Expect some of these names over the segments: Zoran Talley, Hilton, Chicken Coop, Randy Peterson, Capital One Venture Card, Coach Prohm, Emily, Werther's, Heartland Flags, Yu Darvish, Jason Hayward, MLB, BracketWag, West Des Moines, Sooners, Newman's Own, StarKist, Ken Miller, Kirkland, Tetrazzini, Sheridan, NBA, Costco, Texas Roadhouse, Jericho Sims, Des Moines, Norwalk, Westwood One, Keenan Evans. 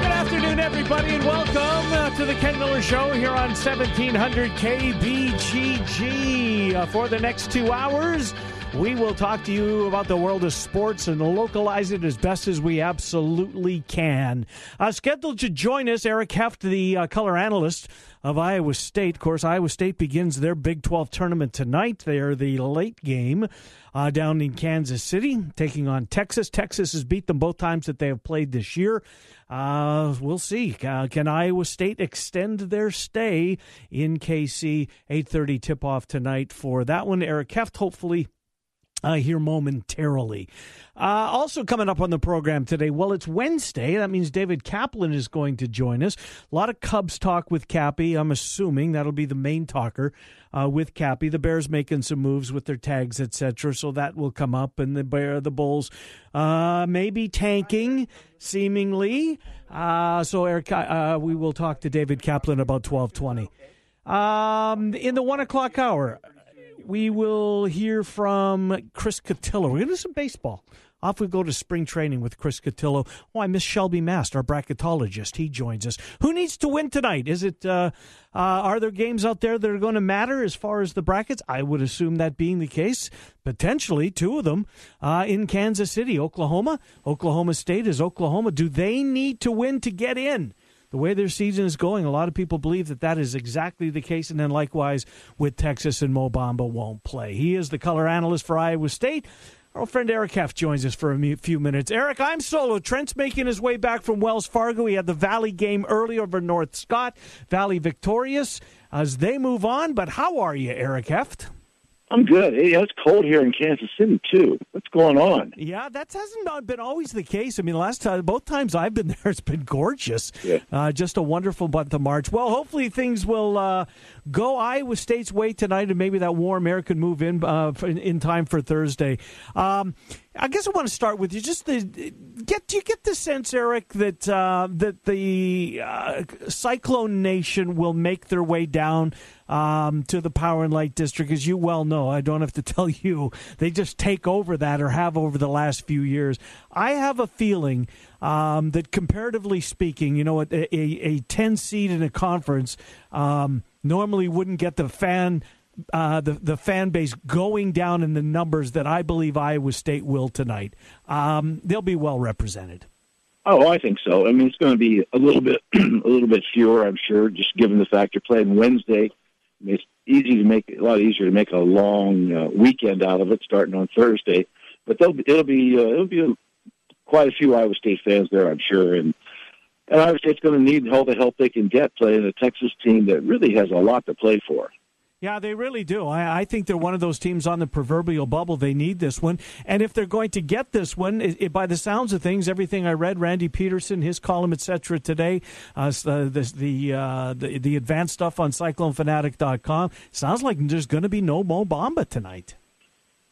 Good afternoon, everybody, and welcome to the Ken Miller Show here on 1700 KBGG. For the next 2 hours, we will talk to you about the world of sports and localize it as best as we absolutely can. Scheduled to join us, Eric Heft, the color analyst of Iowa State. Of course, Iowa State begins their Big 12 tournament tonight. They are the late game down in Kansas City, taking on Texas. Texas has beat them both times that they have played this year. We'll see. Can Iowa State extend their stay in KC? 8:30 tip-off tonight for that one. Eric Heft, hopefully here momentarily. Also coming up on the program today, well, it's Wednesday. That means David Kaplan is going to join us. A lot of Cubs talk with Cappy. I'm assuming that'll be the main talker with Cappy. The Bears making some moves with their tags, etc. So that will come up. And the Bulls maybe tanking, seemingly. So Eric, we will talk to David Kaplan about 12:20. In the 1 o'clock hour, we will hear from Chris Cotillo. We're going to do some baseball. Off we go to spring training with Chris Cotillo. Oh, I miss Shelby Mast, our bracketologist. He joins us. Who needs to win tonight? Is it? Are there games out there that are going to matter as far as the brackets? I would assume that being the case, potentially two of them in Kansas City. Oklahoma State is Oklahoma. Do they need to win to get in? The way their season is going, a lot of people believe that that is exactly the case. And then likewise with Texas, and Mo Bamba won't play. He is the color analyst for Iowa State. Our old friend Eric Heft joins us for a few minutes. Eric, I'm solo. Trent's making his way back from Wells Fargo. He had the Valley game early over North Scott. Valley victorious as they move on. But how are you, Eric Heft? I'm good. It's cold here in Kansas City, too. What's going on? Yeah, that hasn't been always the case. I mean, both times I've been there, it's been gorgeous. Yeah. Just a wonderful month of March. Well, hopefully things will go Iowa State's way tonight, and maybe that warm air could move in time for Thursday. I guess I want to start with you. Do you get the sense, Eric, that the Cyclone Nation will make their way down to the Power and Light District? As you well know, I don't have to tell you, they just take over that, or have over the last few years. I have a feeling that, comparatively speaking, you know, a 10 seed in a conference normally wouldn't get the fan. The fan base going down in the numbers that I believe Iowa State will tonight. They'll be well represented. Oh, I think so. I mean, it's going to be a little bit fewer, I'm sure, just given the fact you're playing Wednesday. It's a lot easier to make a long weekend out of it, starting on Thursday. But it'll be quite a few Iowa State fans there, I'm sure, and Iowa State's going to need all the help they can get playing a Texas team that really has a lot to play for. Yeah, they really do. I think they're one of those teams on the proverbial bubble. They need this one. And if they're going to get this one, by the sounds of things, everything I read, Randy Peterson, his column, et cetera, today, the advanced stuff on CycloneFanatic.com, sounds like there's going to be no Mo Bamba tonight.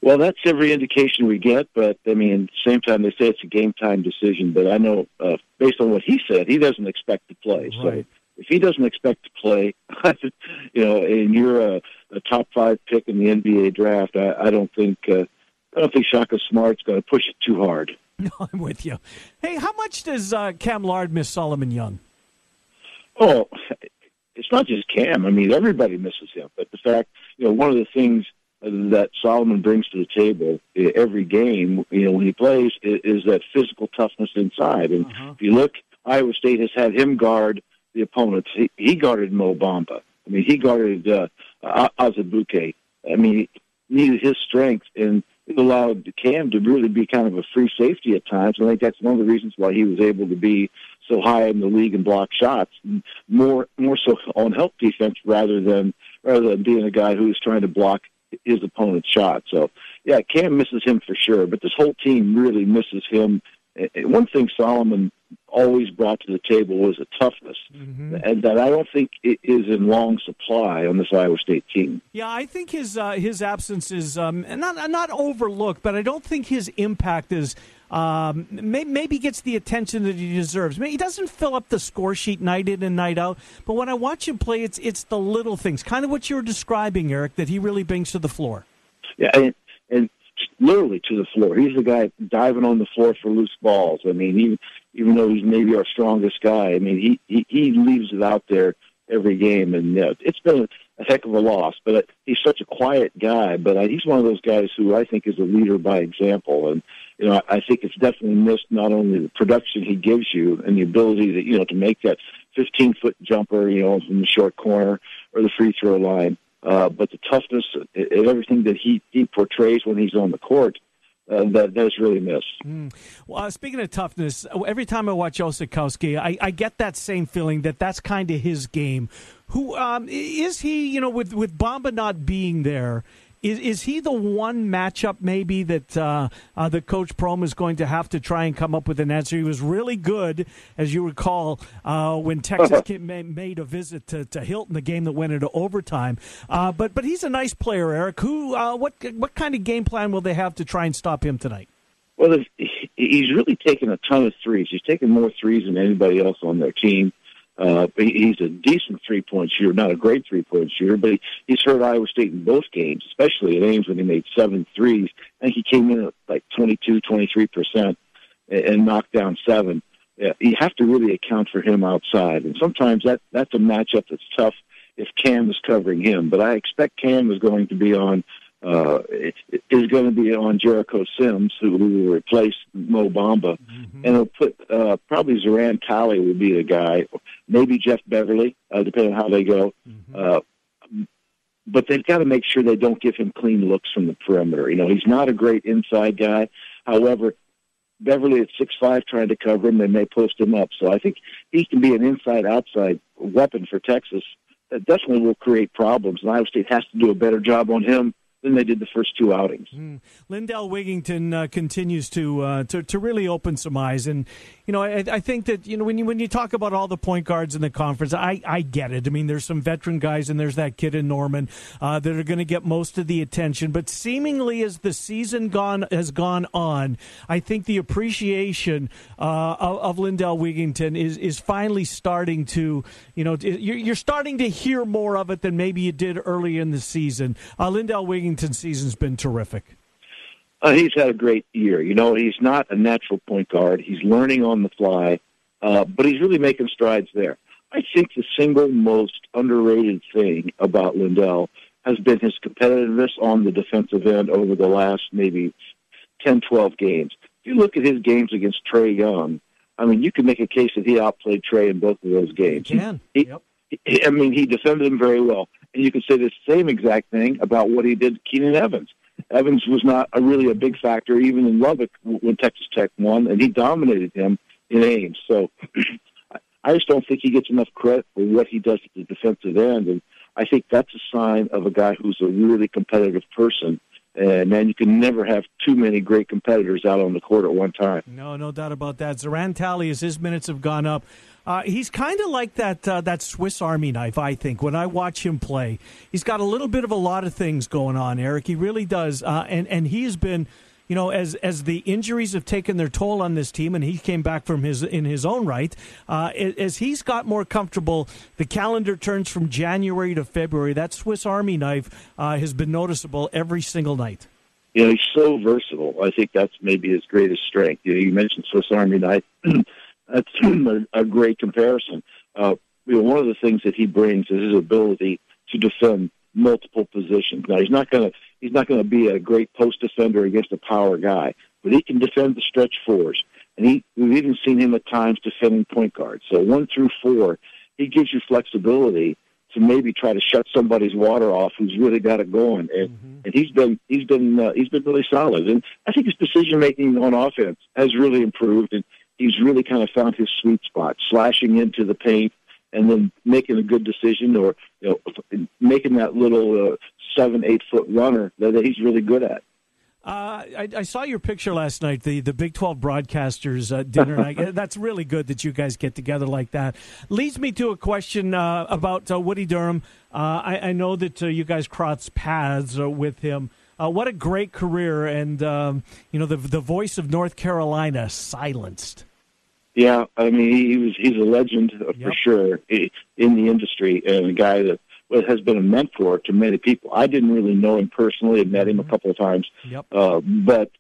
Well, that's every indication we get. But, I mean, at the same time, they say it's a game-time decision. But I know, based on what he said, he doesn't expect to play. Right. So if he doesn't expect to play, you know, and you're a top 5 pick in the NBA draft, I don't think Shaka Smart's going to push it too hard. No, I'm with you. Hey, how much does Cam Lard miss Solomon Young? Oh, it's not just Cam. I mean, everybody misses him. But the fact, you know, one of the things that Solomon brings to the table every game, you know, when he plays, is that physical toughness inside. And If you look, Iowa State has had him guard the opponents. He guarded Mo Bamba. I mean, he guarded Azubuike. I mean, he needed his strength, and it allowed Cam to really be kind of a free safety at times. And I think that's one of the reasons why he was able to be so high in the league and block shots, and more so on help defense rather than being a guy who's trying to block his opponent's shot. So, yeah, Cam misses him for sure, but this whole team really misses him. One thing Solomon always brought to the table was a toughness, and that I don't think it is in long supply on this Iowa State team. Yeah, I think his absence is not overlooked, but I don't think his impact is maybe gets the attention that he deserves. Maybe he doesn't fill up the score sheet night in and night out, but when I watch him play, it's the little things, kind of what you were describing, Eric, that he really brings to the floor. Yeah, and literally to the floor. He's the guy diving on the floor for loose balls. I mean, even though he's maybe our strongest guy. I mean, he leaves it out there every game, and it's been a heck of a loss. But he's such a quiet guy, but he's one of those guys who I think is a leader by example. And, I think it's definitely missed not only the production he gives you and the ability that, to make that 15-foot jumper, from the short corner or the free throw line, but the toughness and everything that he portrays when he's on the court, that's really missed. Well, speaking of toughness, every time I watch Osikowski, I get that same feeling that's kind of his game. Who is he, with Bamba not being there, is he the one matchup maybe that the Coach Prohm is going to have to try and come up with an answer? He was really good, as you recall, when Texas made a visit to Hilton, the game that went into overtime. But he's a nice player, Eric. Who? What kind of game plan will they have to try and stop him tonight? Well, he's really taken a ton of threes. He's taken more threes than anybody else on their team. He's a decent three-point shooter, not a great three-point shooter, but he's hurt Iowa State in both games, especially at Ames when he made 7 threes. I think he came in at like 22, 23% and knocked down 7. Yeah, you have to really account for him outside, and sometimes that's a matchup that's tough if Cam is covering him. But I expect Cam is going to be on Jericho Sims, who will replace Mo Bamba, and he'll put probably Zoran Talley would be the guy, maybe Jeff Beverly, depending on how they go. But they've got to make sure they don't give him clean looks from the perimeter. He's not a great inside guy. However, Beverly at 6'5", trying to cover him, they may post him up. So I think he can be an inside-outside weapon for Texas. That definitely will create problems, and Iowa State has to do a better job on him than they did the first 2 outings. Lindell Wigginton continues to really open some eyes, and I think that when you talk about all the point guards in the conference, I get it. I mean, there's some veteran guys, and there's that kid in Norman that are going to get most of the attention. But seemingly, as the season has gone on, I think the appreciation of Lindell Wigginton is finally starting to you're starting to hear more of it than maybe you did early in the season. Lindell Wigginton. Season's been terrific. He's had a great year. He's not a natural point guard. He's learning on the fly, but he's really making strides there. I think the single most underrated thing about Lindell has been his competitiveness on the defensive end over the last maybe 10, 12 games. If you look at his games against Trae Young, you can make a case that he outplayed Trae in both of those games. He defended him very well. And you can say the same exact thing about what he did to Keenan Evans. Evans was not really a big factor even in Lubbock when Texas Tech won, and he dominated him in Ames. So I just don't think he gets enough credit for what he does at the defensive end, and I think that's a sign of a guy who's a really competitive person. And, man, you can never have too many great competitors out on the court at one time. No doubt about that. Zoran Talley, as his minutes have gone up, he's kind of like that Swiss Army knife, I think, when I watch him play. He's got a little bit of a lot of things going on, Eric. He really does. And he has been, as the injuries have taken their toll on this team, and he came back in his own right, as he's got more comfortable, the calendar turns from January to February. That Swiss Army knife has been noticeable every single night. He's so versatile. I think that's maybe his greatest strength. You mentioned Swiss Army knife. That's a great comparison. One of the things that he brings is his ability to defend multiple positions. Now, he's not going to be a great post defender against a power guy, but he can defend the stretch fours, and we've even seen him at times defending point guards. So 1 through 4, he gives you flexibility to maybe try to shut somebody's water off who's really got it going, and he's been really solid. And I think his decision making on offense has really improved, and he's really kind of found his sweet spot, slashing into the paint and then making a good decision, or making that little 7-8 foot runner that he's really good at. I saw your picture last night, the Big 12 broadcasters dinner. And that's really good that you guys get together like that. Leads me to a question about Woody Durham. I know that you guys crossed paths with him. What a great career, and the voice of North Carolina silenced. Yeah, he's a legend for sure in the industry, and a guy that has been a mentor to many people. I didn't really know him personally. I met him a couple of times, but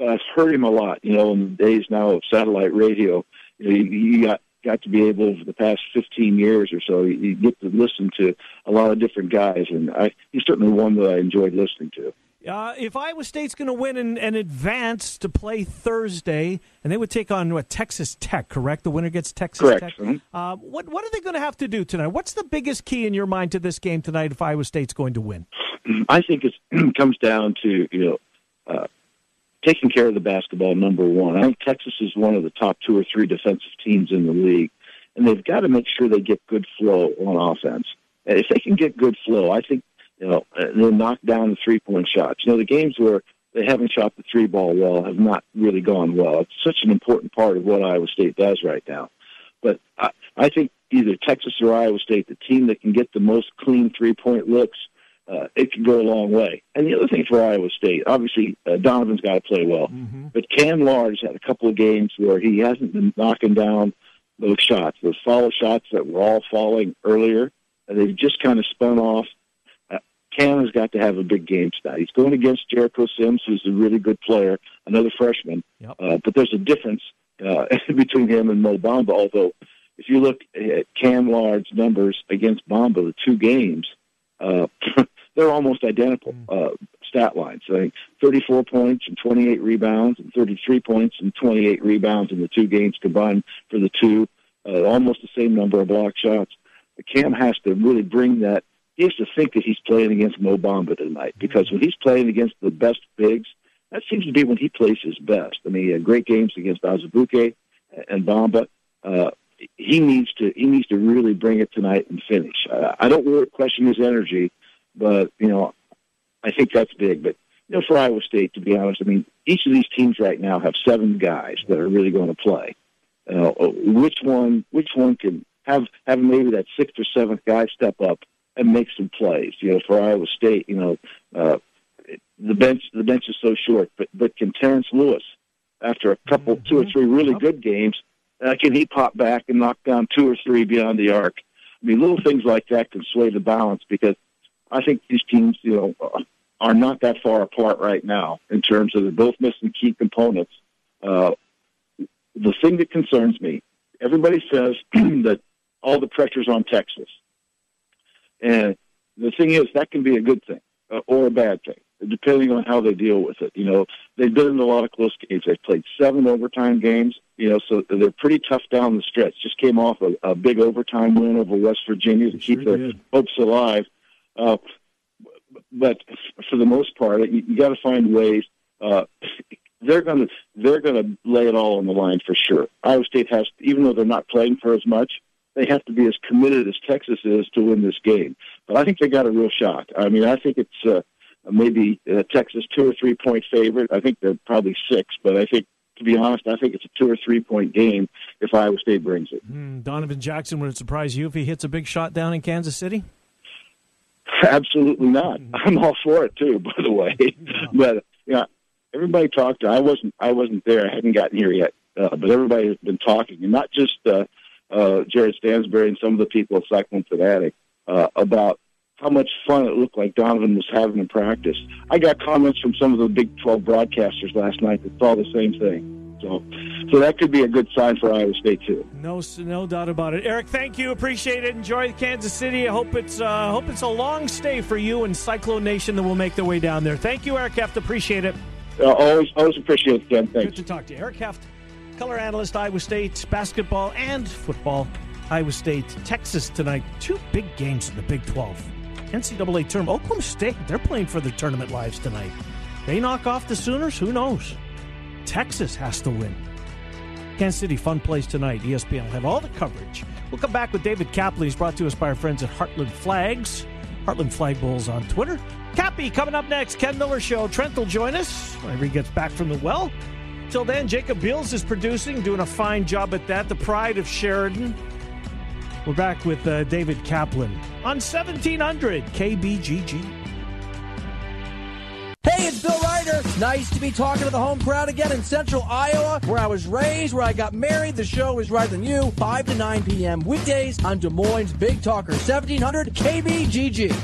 I've heard him a lot. In the days now of satellite radio, you got to be able, for the past 15 years or so, you get to listen to a lot of different guys, and he's certainly one that I enjoyed listening to. If Iowa State's going to win and advance to play Thursday, and they would take on Texas Tech, correct? The winner gets Texas Tech. Correct. Mm-hmm. What are they going to have to do tonight? What's the biggest key in your mind to this game tonight if Iowa State's going to win? I think it comes down to taking care of the basketball, number one. I think Texas is one of the top two or three defensive teams in the league, and they've got to make sure they get good flow on offense. And if they can get good flow, I think they'll knock down the three-point shots. The games where they haven't shot the three ball well have not really gone well. It's such an important part of what Iowa State does right now. But I think either Texas or Iowa State, the team that can get the most clean three-point looks, it can go a long way. And the other thing for Iowa State, obviously Donovan's got to play well. Mm-hmm. But Cam Large had a couple of games where he hasn't been knocking down those shots, those follow shots that were all falling earlier, and they've just kind of spun off. Cam has got to have a big game tonight. He's going against Jericho Sims, who's a really good player, another freshman. Yep. But there's a difference between him and Mo Bamba, although if you look at Cam Lard's numbers against Bamba, the two games, they're almost identical stat lines. I think 34 points and 28 rebounds and 33 points and 28 rebounds in the two games combined for the two, almost the same number of block shots. But Cam has to really bring that. He has to think that he's playing against Mo Bamba tonight, because when he's playing against the best bigs, that seems to be when he plays his best. I mean, he had great games against Azubuike and Bamba. He needs to really bring it tonight and finish. I don't really question his energy, but I think that's big. But for Iowa State, to be honest, I mean, each of these teams right now have seven guys that are really going to play. Which one can have maybe that sixth or seventh guy step up and make some plays? For Iowa State, the bench is so short. But can Terrence Lewis, after a couple, two or three really good games, can he pop back and knock down two or three beyond the arc? I mean, little things like that can sway the balance, because I think these teams, are not that far apart right now in terms of they're both missing key components. The thing that concerns me, everybody says that all the pressure's on Texas. And the thing is, that can be a good thing or a bad thing, depending on how they deal with it. They've been in a lot of close games. They've played seven overtime games, so they're pretty tough down the stretch. Just came off a big overtime win over West Virginia to keep their hopes alive. But for the most part, you got to find ways. They're going to lay it all on the line for sure. Iowa State has, even though they're not playing for as much, they have to be as committed as Texas is to win this game. But I think they got a real shot. I mean, I think it's maybe Texas 2 or 3 point favorite. I think they're probably six, but I think, to be honest, I think it's a 2 or 3 point game if Iowa State brings it. Donovan Jackson, would it surprise you if he hits a big shot down in Kansas City? Absolutely not. I'm all for it too, by the way. Yeah. But everybody talked. I wasn't there. I hadn't gotten here yet. But everybody has been talking, and not just Jared Stansbury and some of the people at Cyclone Fanatic about how much fun it looked like Donovan was having in practice. I got comments from some of the Big 12 broadcasters last night that saw the same thing. So that could be a good sign for Iowa State too. No doubt about it. Eric, thank you. Appreciate it. Enjoy Kansas City. I hope it's a long stay for you and Cyclone Nation that will make their way down there. Thank you, Eric Heft. Appreciate it. Always appreciate it, Ken. Thanks. Good to talk to you, Eric Heft. Color analyst, Iowa State basketball and football. Iowa State, Texas tonight. Two big games in the Big 12. NCAA term. Oklahoma State, they're playing for their tournament lives tonight. They knock off the Sooners? Who knows? Texas has to win. Kansas City, fun place tonight. ESPN will have all the coverage. We'll come back with David Kaplan. He's brought to us by our friends at Heartland Flags. Heartland Flag Bowls on Twitter. Cappy coming up next. Ken Miller Show. Trent will join us whenever he gets back from the well. Till then, Jacob Beals is producing, doing a fine job at that. The pride of Sheridan. We're back with David Kaplan on 1700 KBGG. Hey, it's Bill Ryder. Nice to be talking to the home crowd again in central Iowa, where I was raised, where I got married. The show is Ryder Than You, 5 to 9 p.m. weekdays on Des Moines' Big Talker, 1700 KBGG.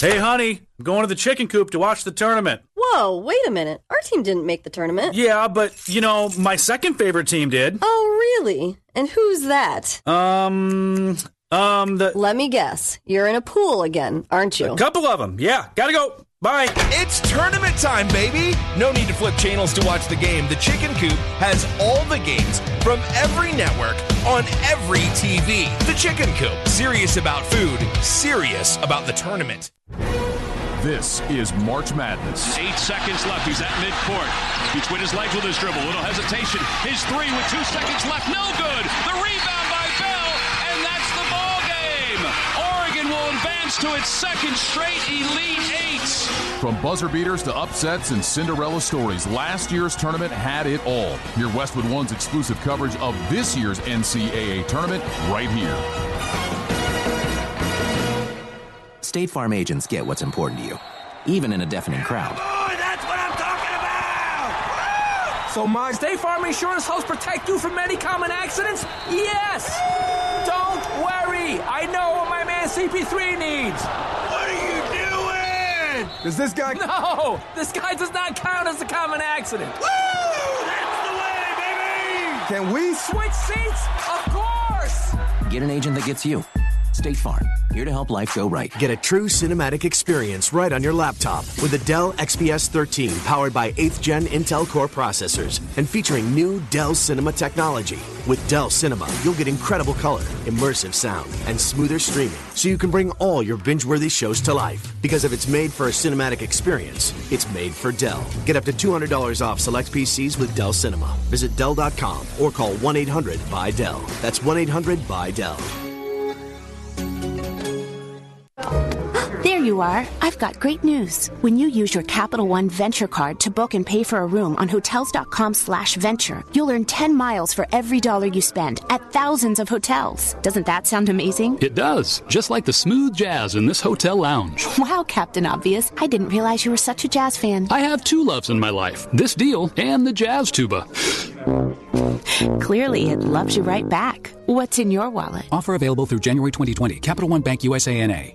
Hey, honey, I'm going to the Chicken Coop to watch the tournament. What? Whoa, wait a minute. Our team didn't make the tournament. Yeah, but, you know, my second favorite team did. Oh, really? And who's that? Let me guess. You're in a pool again, aren't you? A couple of them. Yeah, gotta go. Bye. It's tournament time, baby. No need to flip channels to watch the game. The Chicken Coop has all the games from every network on every TV. The Chicken Coop. Serious about food. Serious about the tournament. This is March Madness. 8 seconds left. He's at midcourt. He twit his legs with his dribble. Little hesitation. His three with 2 seconds left. No good. The rebound by Bell, and that's the ball game. Oregon will advance to its second straight Elite Eight. From buzzer beaters to upsets and Cinderella stories, last year's tournament had it all. Hear Westwood One's exclusive coverage of this year's NCAA tournament right here. State Farm agents get what's important to you, even in a deafening crowd. Boy, that's what I'm talking about! Woo! So my State Farm insurance helps protect you from any common accidents? Yes! Woo! Don't worry! I know what my man CP3 needs! What are you doing? Does this guy... No! This guy does not count as a common accident! Woo! That's the way, baby! Can we switch seats? Of course! Get an agent that gets you. State Farm, here to help life go right. Get a true cinematic experience right on your laptop with the Dell XPS 13 powered by 8th Gen Intel Core processors and featuring new Dell Cinema technology. With Dell Cinema, you'll get incredible color, immersive sound, and smoother streaming so you can bring all your binge-worthy shows to life. Because if it's made for a cinematic experience, it's made for Dell. Get up to $200 off select PCs with Dell Cinema. Visit Dell.com or call 1-800-BUY-DELL. That's 1-800-BUY-DELL. There you are. I've got great news. When you use your Capital One Venture card to book and pay for a room on hotels.com/venture, you'll earn 10 miles for every dollar you spend at thousands of hotels. Doesn't that sound amazing? It does. Just like the smooth jazz in this hotel lounge. Wow, Captain Obvious. I didn't realize you were such a jazz fan. I have two loves in my life. This deal and the jazz tuba. Clearly, it loves you right back. What's in your wallet? Offer available through January 2020. Capital One Bank USA N.A.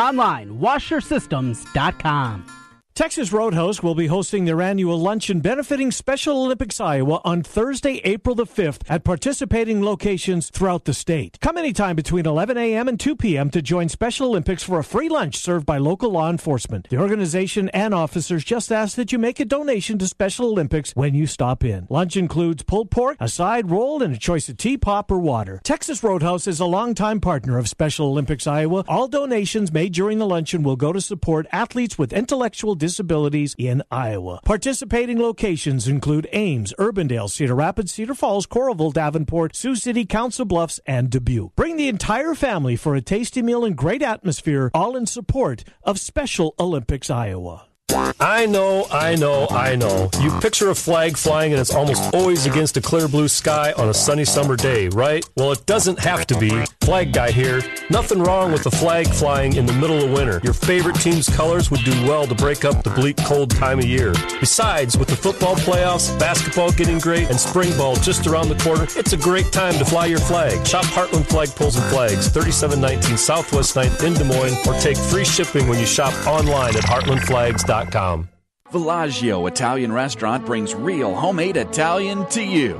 online, washersystems.com. Texas Roadhouse will be hosting their annual luncheon benefiting Special Olympics Iowa on Thursday, April the 5th at participating locations throughout the state. Come anytime between 11 a.m. and 2 p.m. to join Special Olympics for a free lunch served by local law enforcement. The organization and officers just ask that you make a donation to Special Olympics when you stop in. Lunch includes pulled pork, a side roll, and a choice of tea, pop, or water. Texas Roadhouse is a longtime partner of Special Olympics Iowa. All donations made during the luncheon will go to support athletes with intellectual disabilities in Iowa. Participating locations include Ames, Urbandale, Cedar Rapids, Cedar Falls, Coralville, Davenport, Sioux City, Council Bluffs, and Dubuque. Bring the entire family for a tasty meal and great atmosphere, all in support of Special Olympics Iowa. I know. You picture a flag flying and it's almost always against a clear blue sky on a sunny summer day, right? Well, it doesn't have to be. Flag guy here. Nothing wrong with a flag flying in the middle of winter. Your favorite team's colors would do well to break up the bleak, cold time of year. Besides, with the football playoffs, basketball getting great, and spring ball just around the corner, it's a great time to fly your flag. Shop Heartland Flagpoles and Flags, 3719 Southwest 9th in Des Moines, or take free shipping when you shop online at heartlandflags.com. Villaggio Italian Restaurant brings real homemade Italian to you.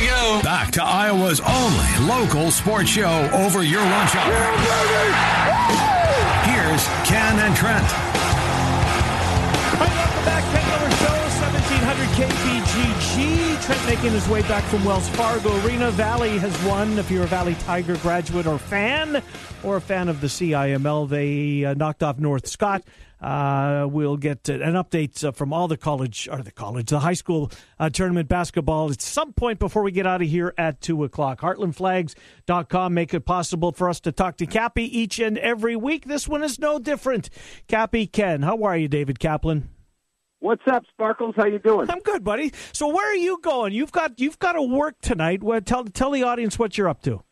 we go. Back to Iowa's only local sports show over your lunch hour. Yeah, here's Ken and Trent. Back, Ken Miller Show, 1700 KBGG. Trent making his way back from Wells Fargo Arena. Valley has won. If you're a Valley Tiger graduate or a fan of the CIML, they knocked off North Scott. We'll get an update from all the high school tournament basketball at some point before we get out of here at 2 o'clock. HeartlandFlags.com make it possible for us to talk to Cappy each and every week. This one is no different. Cappy, Ken, how are you, David Kaplan? What's up, Sparkles? How you doing? I'm good, buddy. So where are you going? You've got to work tonight. Well, tell the audience what you're up to.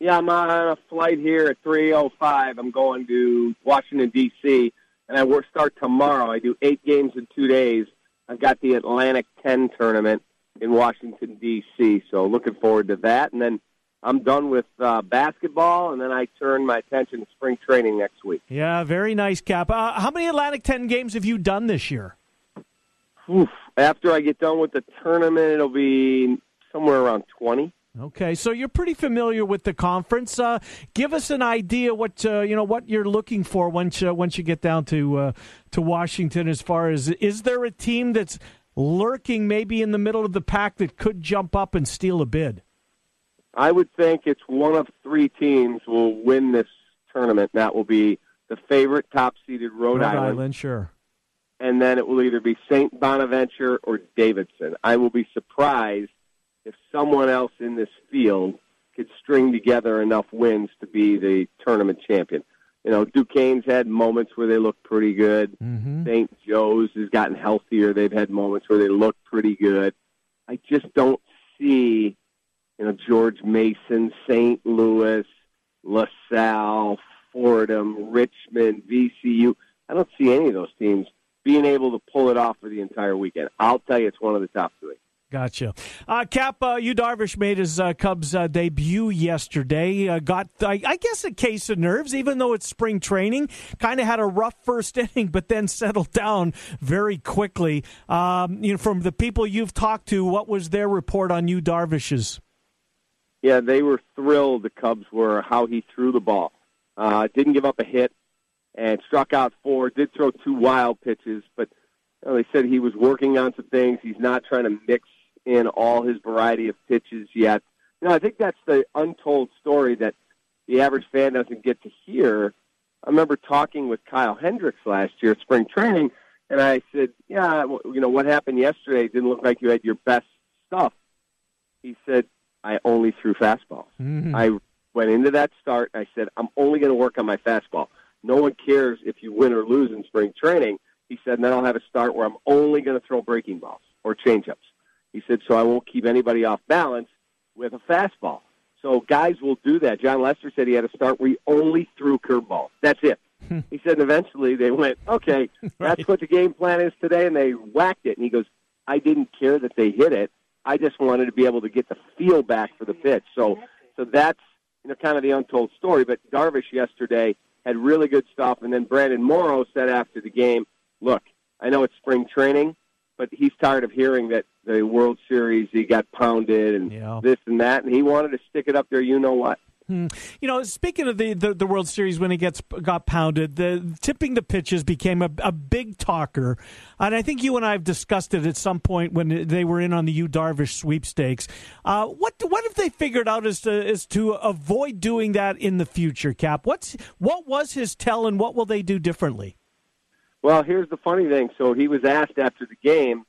Yeah, I'm on a flight here at 3:05. I'm going to Washington, D.C., and I start tomorrow. I do 8 games in 2 days. I've got the Atlantic 10 tournament in Washington, D.C., so looking forward to that. And then I'm done with basketball, and then I turn my attention to spring training next week. Yeah, very nice, Cap. How many Atlantic 10 games have you done this year? Oof. After I get done with the tournament, it'll be somewhere around 20. Okay, so you're pretty familiar with the conference. Give us an idea what you're looking for once you get down to Washington. As far as, is there a team that's lurking maybe in the middle of the pack that could jump up and steal a bid? I would think it's one of 3 teams will win this tournament. That will be the favorite, top-seeded Rhode Island, sure. And then it will either be St. Bonaventure or Davidson. I will be surprised if someone else in this field could string together enough wins to be the tournament champion. You know, Duquesne's had moments where they look pretty good. Mm-hmm. St. Joe's has gotten healthier. They've had moments where they look pretty good. I just don't see, George Mason, St. Louis, LaSalle, Fordham, Richmond, VCU. I don't see any of those teams being able to pull it off for the entire weekend. I'll tell you, it's one of the top 3. Gotcha. Cap, Yu Darvish made his Cubs debut yesterday. Got, I guess, a case of nerves, even though it's spring training. Kind of had a rough first inning, but then settled down very quickly. From the people you've talked to, what was their report on Yu Darvish's? Yeah, they were thrilled, the Cubs were, how he threw the ball. Didn't give up a hit and struck out 4, did throw 2 wild pitches, but they said he was working on some things. He's not trying to mix in all his variety of pitches yet. I think that's the untold story that the average fan doesn't get to hear. I remember talking with Kyle Hendricks last year at spring training, and I said, what happened yesterday didn't look like you had your best stuff. He said, I only threw fastballs. Mm-hmm. I went into that start. I said, I'm only going to work on my fastball. No one cares if you win or lose in spring training. He said, and then I'll have a start where I'm only going to throw breaking balls or changeups. He said, so I won't keep anybody off balance with a fastball. So guys will do that. John Lester said he had a start where he only threw curveballs. That's it. He said, and eventually they went, okay, that's what the game plan is today, and they whacked it. And he goes, I didn't care that they hit it. I just wanted to be able to get the feel back for the pitch. So that's kind of the untold story. But Darvish yesterday had really good stuff. And then Brandon Morrow said after the game, look, I know it's spring training, but he's tired of hearing that the World Series, he got pounded and this and that. And he wanted to stick it up there, what. Speaking of the World Series, when he got pounded, the tipping the pitches became a big talker. And I think you and I have discussed it at some point when they were in on the Yu Darvish sweepstakes. What have they figured out as to avoid doing that in the future, Cap? What was his tell, and what will they do differently? Well, here's the funny thing. So he was asked after the game,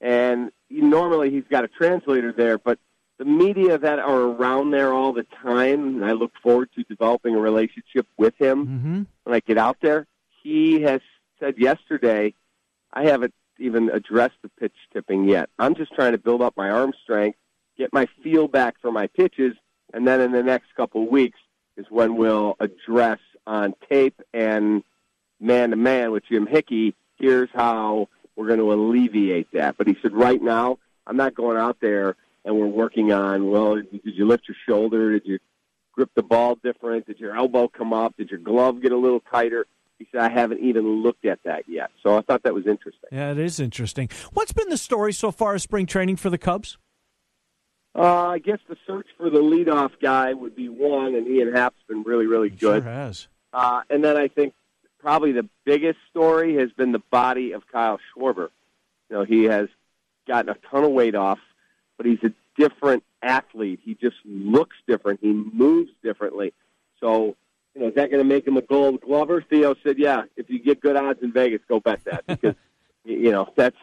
and normally he's got a translator there, but the media that are around there all the time, and I look forward to developing a relationship with him when I get out there. He has said yesterday, I haven't even addressed the pitch tipping yet. I'm just trying to build up my arm strength, get my feel back for my pitches, and then in the next couple of weeks is when we'll address on tape and man-to-man with Jim Hickey here's how we're going to alleviate that. But he said, right now, I'm not going out there and we're working on, well, did you lift your shoulder? Did you grip the ball different? Did your elbow come up? Did your glove get a little tighter? He said, I haven't even looked at that yet. So I thought that was interesting. Yeah, it is interesting. What's been the story so far of spring training for the Cubs? I guess the search for the leadoff guy would be one, and Ian Happ's been really, really good. Sure has. And then I think probably the biggest story has been the body of Kyle Schwarber. You know, he has gotten a ton of weight off, but he's a different athlete. He just looks different. He moves differently. So, you know, is that going to make him a gold glover? Theo said, yeah, if you get good odds in Vegas, go bet that because, you know, that's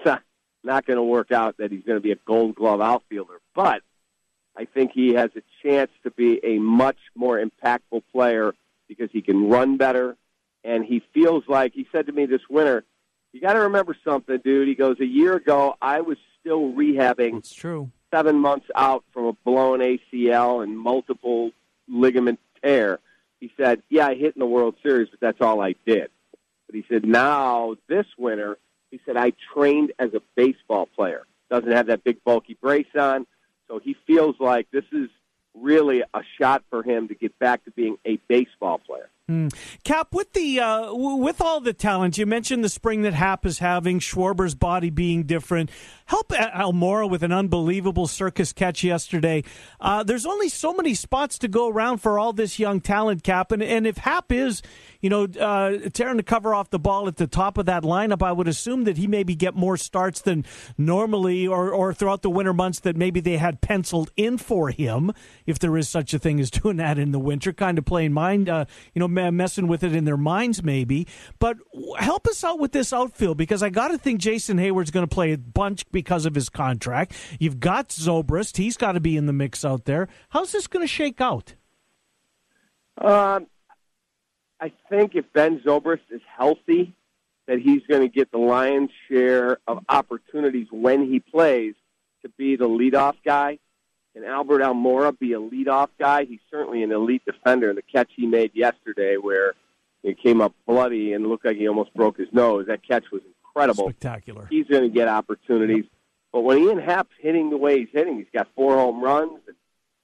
not going to work out that he's going to be a gold glove outfielder. But I think he has a chance to be a much more impactful player because he can run better, and he feels like, he said to me this winter, you got to remember something, dude. He goes, a year ago, I was still rehabbing. It's true. 7 months out from a blown ACL and multiple ligament tear. He said, yeah, I hit in the World Series, but that's all I did. But he said, now, this winter, he said, I trained as a baseball player. Doesn't have that big, bulky brace on. So he feels like this is really a shot for him to get back to being a baseball player. Cap, with all the talent, you mentioned the spring that Happ is having, Schwarber's body being different. Help Almora with an unbelievable circus catch yesterday. There's only so many spots to go around for all this young talent, Cap. And if Happ is, you know, tearing the cover off the ball at the top of that lineup, I would assume that he maybe get more starts than normally or throughout the winter months that maybe they had penciled in for him, if there is such a thing as doing that in the winter, kind of playing mind, you know, messing with it in their minds maybe. But help us out with this outfield, because I got to think Jason Hayward's going to play a bunch because of his contract. You've got Zobrist. He's got to be in the mix out there. How's this going to shake out? I think if Ben Zobrist is healthy, that he's going to get the lion's share of opportunities when he plays to be the leadoff guy. Can Albert Almora be a leadoff guy? He's certainly an elite defender. And the catch he made yesterday where it came up bloody and looked like he almost broke his nose, that catch was incredible. Spectacular. He's going to get opportunities. Yep. But when Ian Happ's hitting the way he's hitting, he's got 4 home runs. And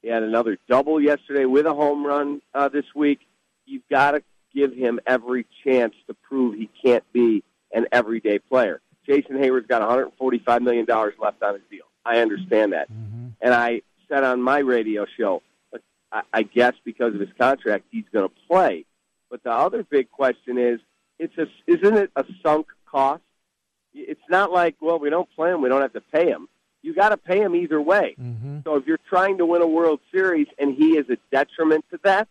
he had another double yesterday with a home run this week. You've got to give him every chance to prove he can't be an everyday player. Jason Hayward's got $145 million left on his deal. I understand that. Mm-hmm. And I said on my radio show, I guess because of his contract, he's going to play. But the other big question is, isn't it a sunk cost? It's not like, well, we don't play him, we don't have to pay him. You got to pay him either way. Mm-hmm. So if you're trying to win a World Series and he is a detriment to that,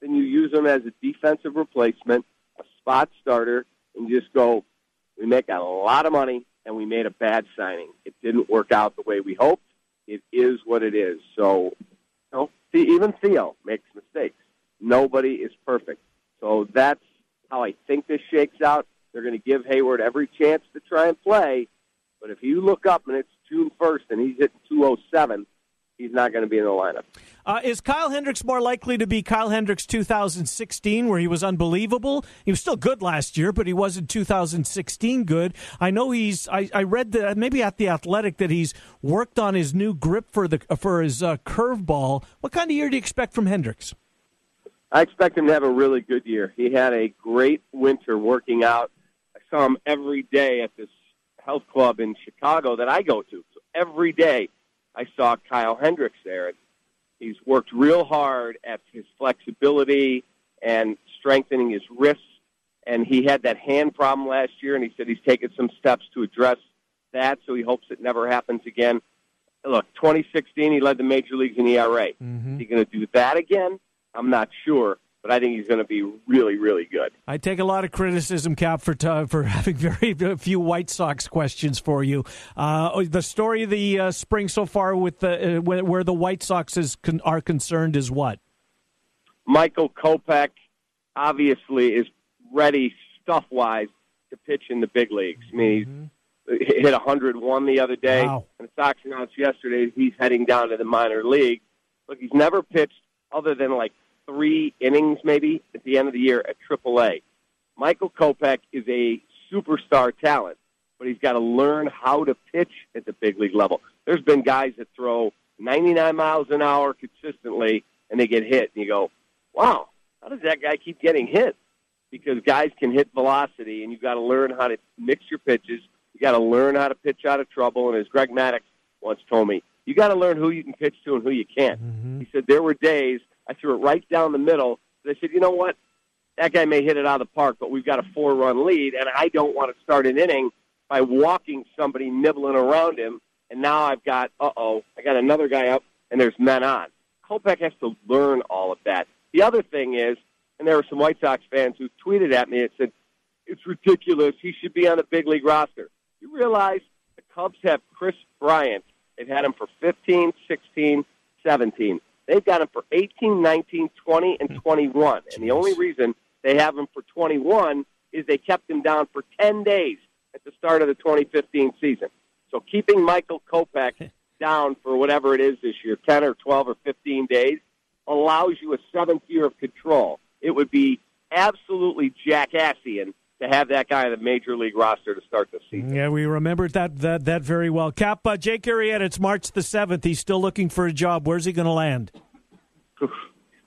then you use him as a defensive replacement, a spot starter, and just go, we make a lot of money and we made a bad signing. It didn't work out the way we hoped. It is what it is. So, you know, even Theo makes mistakes. Nobody is perfect. So that's how I think this shakes out. They're going to give Hayward every chance to try and play. But if you look up and it's June 1st and he's hitting 207, he's not going to be in the lineup. Is Kyle Hendricks more likely to be Kyle Hendricks 2016, where he was unbelievable? He was still good last year, but he wasn't 2016 good. I know I read that maybe at The Athletic that he's worked on his new grip for his curveball. What kind of year do you expect from Hendricks? I expect him to have a really good year. He had a great winter working out. I saw him every day at this health club in Chicago that I go to. So every day I saw Kyle Hendricks there. He's worked real hard at his flexibility and strengthening his wrists, and he had that hand problem last year, and he said he's taken some steps to address that, so he hopes it never happens again. Look, 2016, he led the major leagues in ERA. Mm-hmm. Is he going to do that again? I'm not sure. But I think he's going to be really, really good. I take a lot of criticism, Cap, for having very few White Sox questions for you. The story of the spring so far with where the White Sox are concerned is what? Michael Kopech obviously is ready stuff-wise to pitch in the big leagues. I mean, he hit 101 the other day. Wow. And the Sox announced yesterday he's heading down to the minor league. Look, he's never pitched other than like 3 innings maybe at the end of the year at AAA. Michael Kopech is a superstar talent, but he's got to learn how to pitch at the big league level. There's been guys that throw 99 miles an hour consistently, and they get hit. And you go, wow, how does that guy keep getting hit? Because guys can hit velocity, and you've got to learn how to mix your pitches. You got to learn how to pitch out of trouble. And as Greg Maddox once told me, you got to learn who you can pitch to and who you can't. Mm-hmm. He said, there were days I threw it right down the middle. And I said, you know what? That guy may hit it out of the park, but we've got a 4-run lead, and I don't want to start an inning by walking somebody, nibbling around him, and now I've got, I got another guy up, and there's men on. Kopech has to learn all of that. The other thing is, and there were some White Sox fans who tweeted at me and said, it's ridiculous, he should be on the big league roster. You realize the Cubs have Chris Bryant. They've had him for 15, 16, 17. They've got him for 18, 19, 20, and 21. And the only reason they have him for 21 is they kept him down for 10 days at the start of the 2015 season. So keeping Michael Kopech down for whatever it is this year, 10 or 12 or 15 days, allows you a seventh year of control. It would be absolutely jackassian to have that guy on the major league roster to start the season. Yeah, we remembered that very well. Cap, Jake Arrieta, it's March the 7th. He's still looking for a job. Where's he going to land?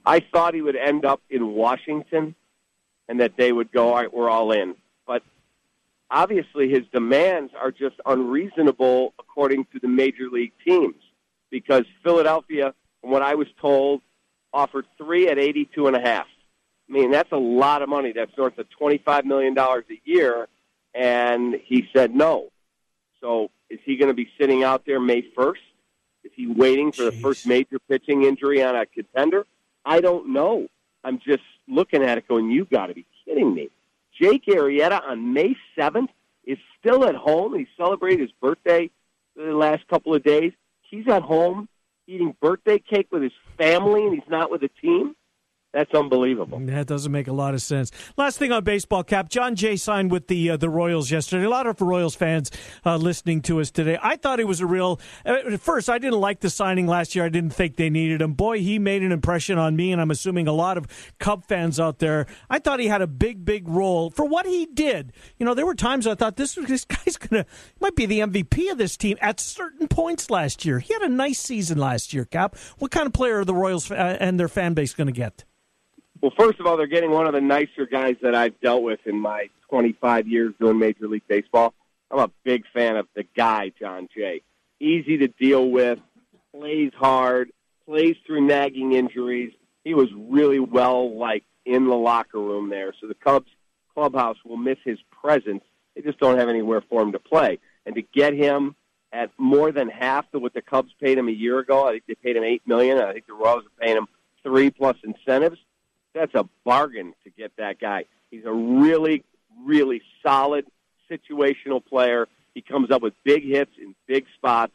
I thought he would end up in Washington and that they would go, all right, we're all in. But obviously his demands are just unreasonable according to the major league teams, because Philadelphia, from what I was told, offered 3 at 82.5. I mean, that's a lot of money. That's north of $25 million a year, and he said no. So is he going to be sitting out there May 1st? Is he waiting for the first major pitching injury on a contender? I don't know. I'm just looking at it going, you've got to be kidding me. Jake Arrieta on May 7th is still at home. He celebrated his birthday the last couple of days. He's at home eating birthday cake with his family, and he's not with the team. That's unbelievable. That doesn't make a lot of sense. Last thing on baseball, Cap. John Jay signed with the Royals yesterday. A lot of Royals fans listening to us today. I thought he was a real... At first, I didn't like the signing last year. I didn't think they needed him. Boy, he made an impression on me, and I'm assuming a lot of Cub fans out there. I thought he had a big, big role for what he did. You know, there were times I thought this guy's might be the MVP of this team at certain points last year. He had a nice season last year, Cap. What kind of player are the Royals and their fan base going to get? Well, first of all, they're getting one of the nicer guys that I've dealt with in my 25 years doing Major League Baseball. I'm a big fan of the guy, John Jay. Easy to deal with, plays hard, plays through nagging injuries. He was really well-liked in the locker room there. So the Cubs clubhouse will miss his presence. They just don't have anywhere for him to play. And to get him at more than half of what the Cubs paid him a year ago, I think they paid him $8 million. I think the Royals are paying him $3 plus incentives. That's a bargain to get that guy. He's a really, really solid situational player. He comes up with big hits in big spots,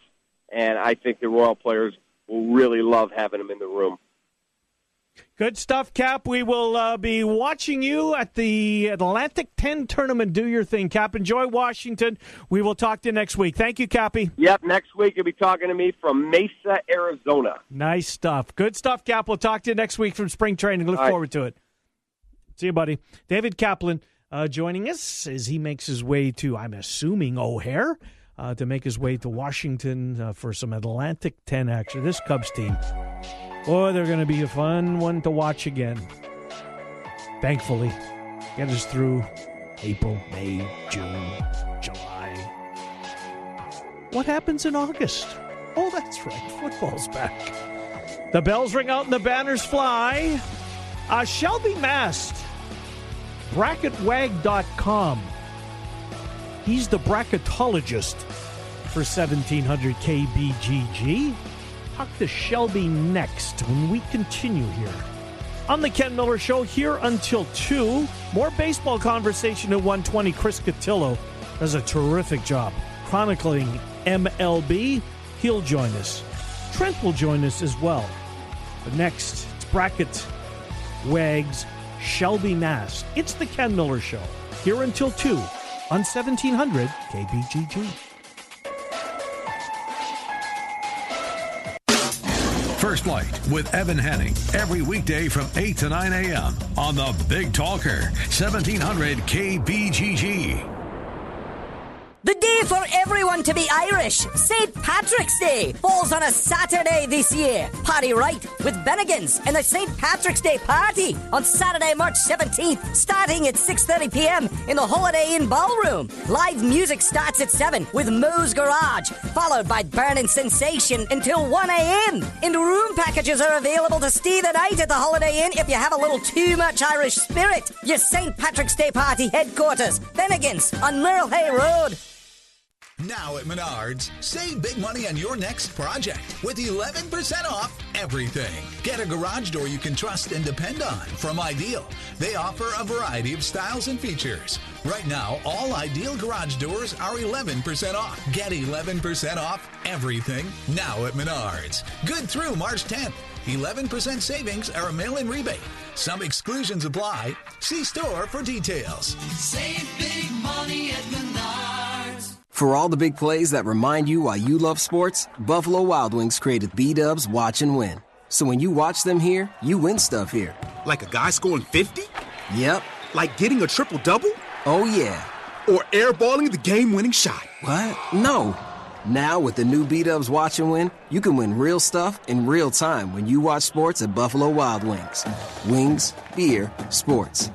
and I think the Royal players will really love having him in the room. Good stuff, Cap. We will be watching you at the Atlantic 10 tournament. Do your thing, Cap. Enjoy Washington. We will talk to you next week. Thank you, Cappy. Yep, next week you'll be talking to me from Mesa, Arizona. Nice stuff. Good stuff, Cap. We'll talk to you next week from spring training. Look forward to it. See you, buddy. David Kaplan joining us as he makes his way to, I'm assuming, O'Hare, to make his way to Washington for some Atlantic 10 action. This Cubs team... Boy, they're going to be a fun one to watch again. Thankfully, get us through April, May, June, July. What happens in August? Oh, that's right. Football's back. The bells ring out and the banners fly. Shelby Mast, bracketwag.com. He's the bracketologist for 1700 KBGG. Talk to Shelby next when we continue here on the Ken Miller Show, here until 2. More baseball conversation at 1:20. Chris Cotillo does a terrific job chronicling MLB. He'll join us. Trent will join us as well. But next, it's Bracket Wags, Shelby Mast. It's the Ken Miller Show, here until 2 on 1700 KBGG. First Light with Evan Henning, every weekday from 8 to 9 a.m. on the Big Talker, 1700 KBGG. The day for everyone to be Irish, St. Patrick's Day, falls on a Saturday this year. Party right with Bennigan's and the St. Patrick's Day party on Saturday, March 17th, starting at 6:30 p.m. in the Holiday Inn Ballroom. Live music starts at 7 with Moe's Garage, followed by Burning Sensation until 1 a.m. And room packages are available to stay the night at the Holiday Inn if you have a little too much Irish spirit. Your St. Patrick's Day party headquarters, Bennigan's on Merle Hay Road. Now at Menards, save big money on your next project with 11% off everything. Get a garage door you can trust and depend on from Ideal. They offer a variety of styles and features. Right now, all Ideal garage doors are 11% off. Get 11% off everything now at Menards. Good through March 10th. 11% savings are a mail-in rebate. Some exclusions apply. See store for details. Save big money at Menards. For all the big plays that remind you why you love sports, Buffalo Wild Wings created B-Dub's Watch and Win. So when you watch them here, you win stuff here. Like a guy scoring 50? Yep. Like getting a triple-double? Oh, yeah. Or airballing the game-winning shot? What? No. Now with the new B-Dubs Watch and Win, you can win real stuff in real time when you watch sports at Buffalo Wild Wings. Wings, beer, sports.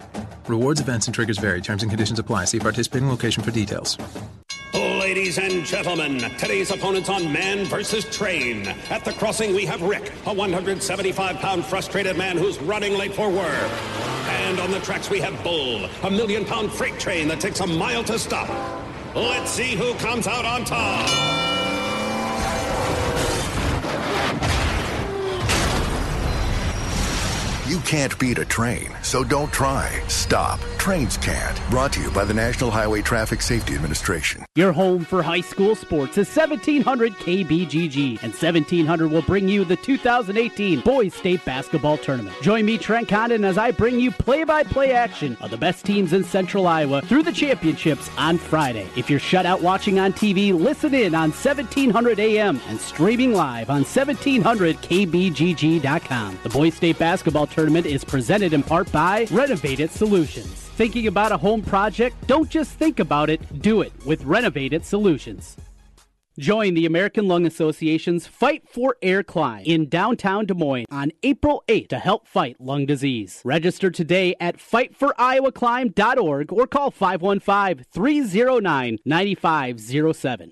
Rewards, events, and triggers vary. Terms and conditions apply. See participating location for details. Ladies and gentlemen, today's opponents on Man versus Train. At the crossing, we have Rick, a 175-pound frustrated man who's running late for work. And on the tracks, we have Bull, a million-pound freight train that takes a mile to stop. Let's see who comes out on top. You can't beat a train, so don't try. Stop. Trains can't. Brought to you by the National Highway Traffic Safety Administration. Your home for high school sports is 1700 KBGG, and 1700 will bring you the 2018 Boys State Basketball Tournament. Join me, Trent Condon, as I bring you play-by-play action of the best teams in Central Iowa through the championships on Friday. If you're shut out watching on TV, listen in on 1700 AM and streaming live on 1700KBGG.com. The Boys State Basketball Tournament is presented in part by Renovated Solutions. Thinking about a home project? Don't just think about it, do it with Renovated Solutions. Join the American Lung Association's Fight for Air Climb in downtown Des Moines on April 8 to help fight lung disease. Register today at fightforiowaclimb.org or call 515-309-9507.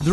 The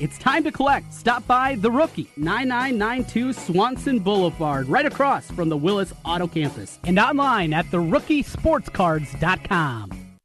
It's time to collect. Stop by The Rookie, 9992 Swanson Boulevard, right across from the Willis Auto Campus, and online at therookiesportscards.com.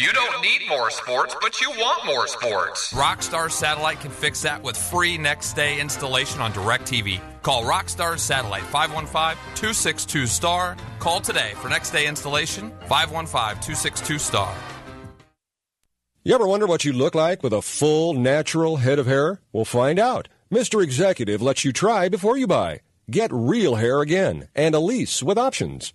You don't need more sports, but you want more sports. Rockstar Satellite can fix that with free next-day installation on DirecTV. Call Rockstar Satellite, 515-262-STAR. Call today for next day installation, 515-262-STAR. You ever wonder what you look like with a full, natural head of hair? Well, find out. Mr. Executive lets you try before you buy. Get real hair again and a lease with options.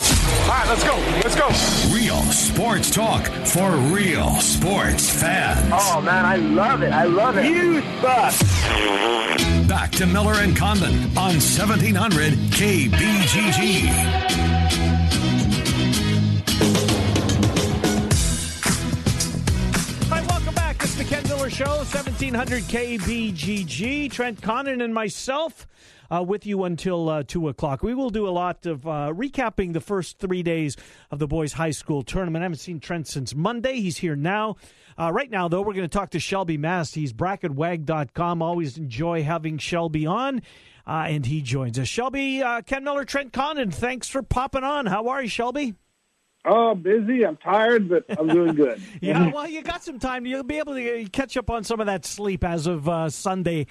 All right, let's go. Let's go. Real sports talk for real sports fans. Oh, man, I love it. I love it. You suck. Back to Miller and Condon on 1700 KBGG. All right, welcome back. It's the Ken Miller Show, 1700 KBGG. Trent Condon and myself. With you until 2 o'clock. We will do a lot of recapping the first 3 days of the boys' high school tournament. I haven't seen Trent since Monday. He's here now. Right now, though, we're going to talk to Shelby Mast. He's bracketwag.com. Always enjoy having Shelby on, and he joins us. Shelby, Ken Miller, Trent Condon, thanks for popping on. How are you, Shelby? Oh, busy. I'm tired, but I'm doing good. Yeah, well, you got some time. You'll be able to catch up on some of that sleep as of Sunday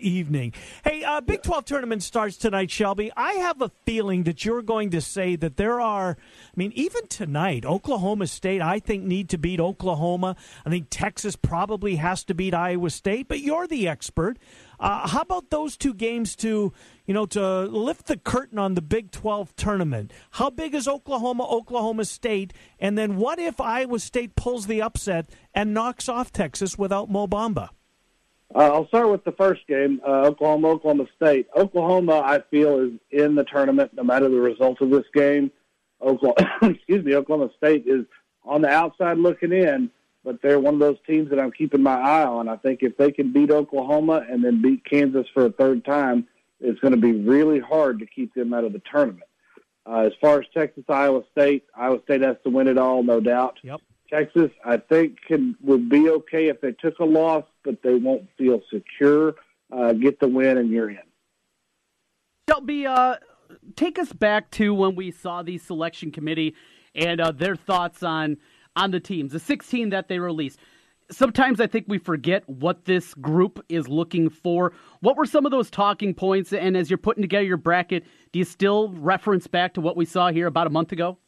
evening. Hey, Big 12 tournament starts tonight, Shelby. I have a feeling that you're going to say that there are, I mean, even tonight, Oklahoma State, I think, need to beat Oklahoma. I think Texas probably has to beat Iowa State, but you're the expert. How about those two games to, you know, to lift the curtain on the Big 12 tournament? How big is Oklahoma, Oklahoma State? And then what if Iowa State pulls the upset and knocks off Texas without Mo Bamba? I'll start with the first game, Oklahoma, Oklahoma State. Oklahoma, I feel, is in the tournament no matter the result of this game. Oklahoma State is on the outside looking in. But they're one of those teams that I'm keeping my eye on. I think if they can beat Oklahoma and then beat Kansas for a third time, it's going to be really hard to keep them out of the tournament. As far as Texas, Iowa State has to win it all, no doubt. Yep. Texas, I think, would be okay if they took a loss, but they won't feel secure. Get the win, and you're in. Shelby, take us back to when we saw the selection committee and their thoughts on the teams, the 16 that they released. Sometimes I think we forget what this group is looking for. What were some of those talking points? And as you're putting together your bracket, do you still reference back to what we saw here about a month ago?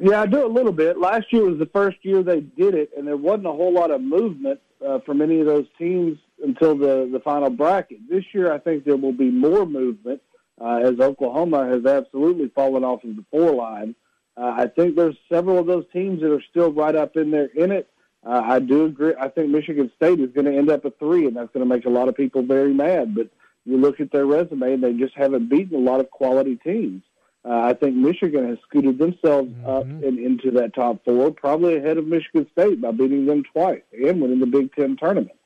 Yeah, I do a little bit. Last year was the first year they did it, and there wasn't a whole lot of movement from any of those teams until the final bracket. This year I think there will be more movement as Oklahoma has absolutely fallen off of the four line. I think there's several of those teams that are still right up in there in it. I do agree. I think Michigan State is going to end up at 3, and that's going to make a lot of people very mad. But you look at their resume, and they just haven't beaten a lot of quality teams. I think Michigan has scooted themselves up and into that top 4, probably ahead of Michigan State by beating them twice and winning the Big Ten tournament.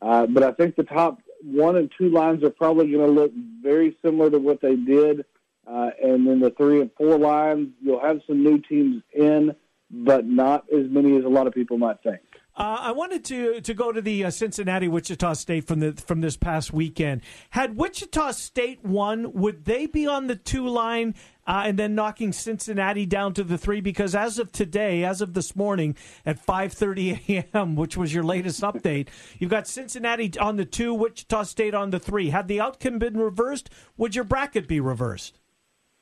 But I think the top 1 and 2 lines are probably going to look very similar to what they did. And then the 3 and 4 lines, you'll have some new teams in, but not as many as a lot of people might think. I wanted to go to the Cincinnati-Wichita State from this past weekend. Had Wichita State won, would they be on the 2 line and then knocking Cincinnati down to the 3? Because as of today, as of this morning at 5:30 a.m., which was your latest update, you've got Cincinnati on the 2, Wichita State on the 3. Had the outcome been reversed, would your bracket be reversed?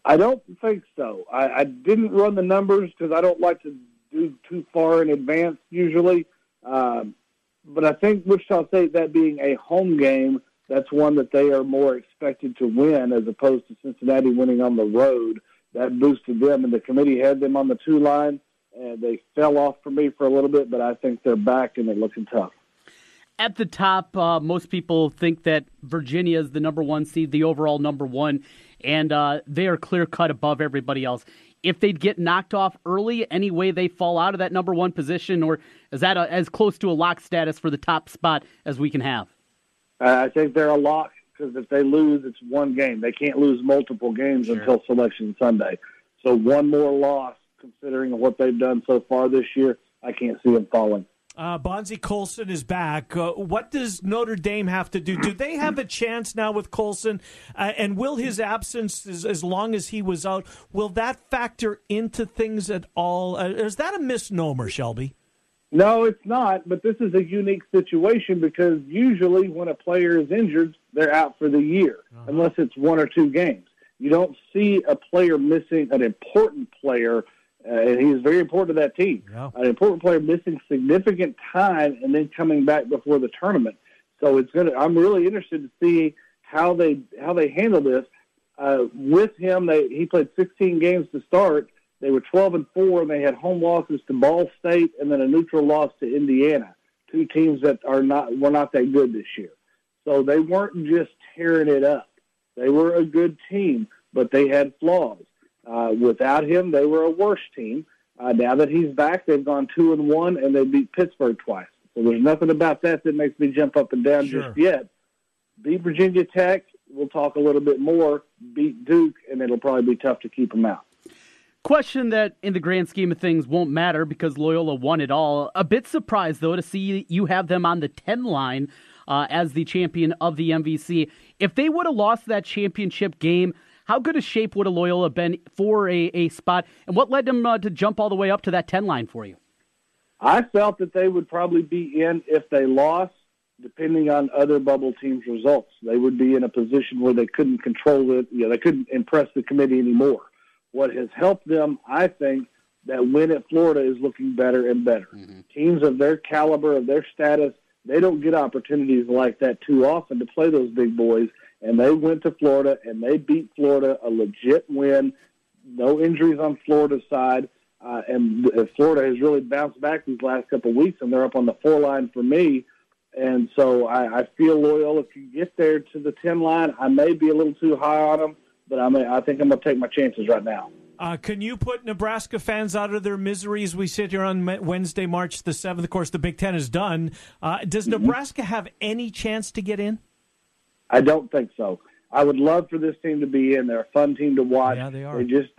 I don't think so. I didn't run the numbers because I don't like to do too far in advance usually. But I think Wichita State, that being a home game, that's one that they are more expected to win as opposed to Cincinnati winning on the road. That boosted them, and the committee had them on the 2 line, and they fell off for me for a little bit, but I think they're back and they're looking tough. At the top, most people think that Virginia is the number 1 seed, the overall number 1, and they are clear-cut above everybody else. If they'd get knocked off early, any way they fall out of that number 1 position, or is that as close to a lock status for the top spot as we can have? I think they're a lock because if they lose, it's 1 game. They can't lose multiple games until Selection Sunday. So 1 more loss, considering what they've done so far this year, I can't see them falling. Bonzi Colson is back. What does Notre Dame have to do? Do they have a chance now with Colson? And will his absence, as long as he was out, will that factor into things at all? Is that a misnomer, Shelby? No, it's not. But this is a unique situation because usually when a player is injured, they're out for the year, unless it's one or two games. You don't see a player missing, an important player, and he's very important to that team. Yeah. An important player missing significant time and then coming back before the tournament. So it's gonna. I'm really interested to see how they handle this. With him, he played 16 games to start. They were 12-4, and they had home losses to Ball State and then a neutral loss to Indiana. Two teams that were not that good this year. So they weren't just tearing it up. They were a good team, but they had flaws. Without him, they were a worse team. Now that he's back, they've gone 2-1, and they beat Pittsburgh twice. So there's nothing about that that makes me jump up and down just yet. Beat Virginia Tech, we'll talk a little bit more. Beat Duke, and it'll probably be tough to keep them out. Question that, in the grand scheme of things, won't matter because Loyola won it all. A bit surprised, though, to see you have them on the 10 line as the champion of the MVC. If they would have lost that championship game, how good a shape would a Loyola been for a spot? And what led them to jump all the way up to that 10 line for you? I felt that they would probably be in if they lost, depending on other bubble teams' results. They would be in a position where they couldn't control it. You know, they couldn't impress the committee anymore. What has helped them, I think, that win at Florida is looking better and better. Mm-hmm. Teams of their caliber, of their status, they don't get opportunities like that too often to play those big boys. And they went to Florida, and they beat Florida, a legit win, no injuries on Florida's side. And Florida has really bounced back these last couple of weeks, and they're up on the 4 line for me. And so I feel Loyola, if you get there to the 10 line, I may be a little too high on them, but I think I'm going to take my chances right now. Can you put Nebraska fans out of their misery as we sit here on Wednesday, March the 7th? Of course, the Big Ten is done. Does Nebraska have any chance to get in? I don't think so. I would love for this team to be in. They're a fun team to watch. Yeah, they are. They just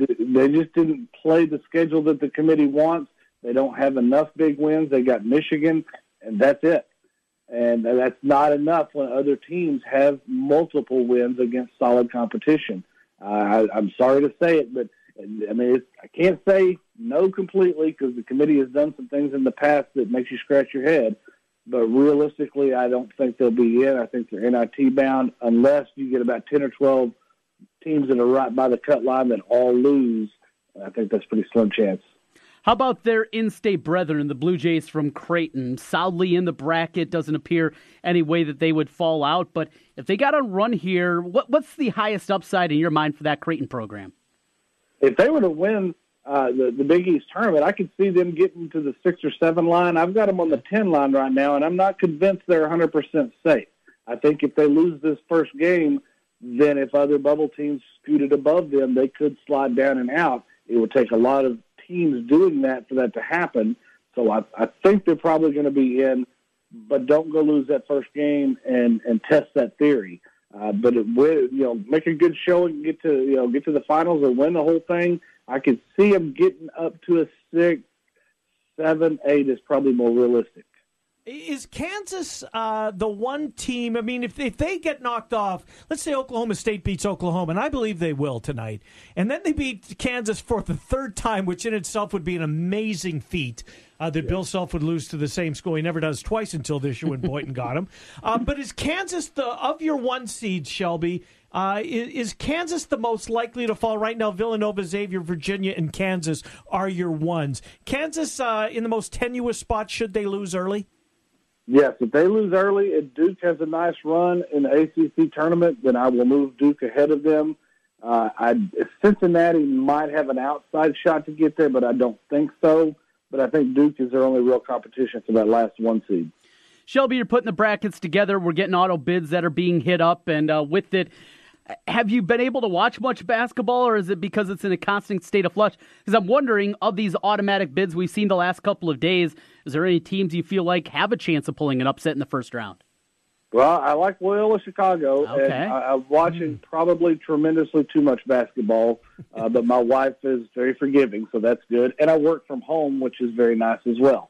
didn't play the schedule that the committee wants. They don't have enough big wins. They got Michigan, and that's it. And that's not enough when other teams have multiple wins against solid competition. I'm sorry to say it, but I mean, I can't say no completely because the committee has done some things in the past that makes you scratch your head. But realistically, I don't think they'll be in. I think they're NIT bound unless you get about 10 or 12 teams that are right by the cut line that all lose. I think that's a pretty slim chance. How about their in-state brethren, the Blue Jays from Creighton? Solidly in the bracket. Doesn't appear any way that they would fall out. But if they got a run here, what's the highest upside in your mind for that Creighton program? If they were to win the Big East tournament, I could see them getting to the 6 or 7 line. I've got them on the 10 line right now, and I'm not convinced they're 100% safe. I think if they lose this first game, then if other bubble teams scooted above them, they could slide down and out. It would take a lot of teams doing that for that to happen. So I think they're probably going to be in, but don't go lose that first game and test that theory. But it would, make a good show and get to the finals or win the whole thing. I could see them getting up to a 6, 7, 8 is probably more realistic. Is Kansas the one team? I mean, if they get knocked off, let's say Oklahoma State beats Oklahoma, and I believe they will tonight, and then they beat Kansas for the third time, which in itself would be an amazing feat that Bill Self would lose to the same school. He never does twice until this year when Boynton got him. But is Kansas of your one seed, Shelby, is Kansas the most likely to fall right now? Villanova, Xavier, Virginia, and Kansas are your ones. Kansas in the most tenuous spot should they lose early? Yes, if they lose early and Duke has a nice run in the ACC tournament, then I will move Duke ahead of them. Cincinnati might have an outside shot to get there, but I don't think so. But I think Duke is their only real competition for that last one seed. Shelby, you're putting the brackets together. We're getting auto bids that are being hit up, and with it, have you been able to watch much basketball, or is it because it's in a constant state of flux? Because I'm wondering, of these automatic bids we've seen the last couple of days, is there any teams you feel like have a chance of pulling an upset in the first round? Well, I like Loyola Chicago, and I'm watching probably tremendously too much basketball, but my wife is very forgiving, so that's good. And I work from home, which is very nice as well.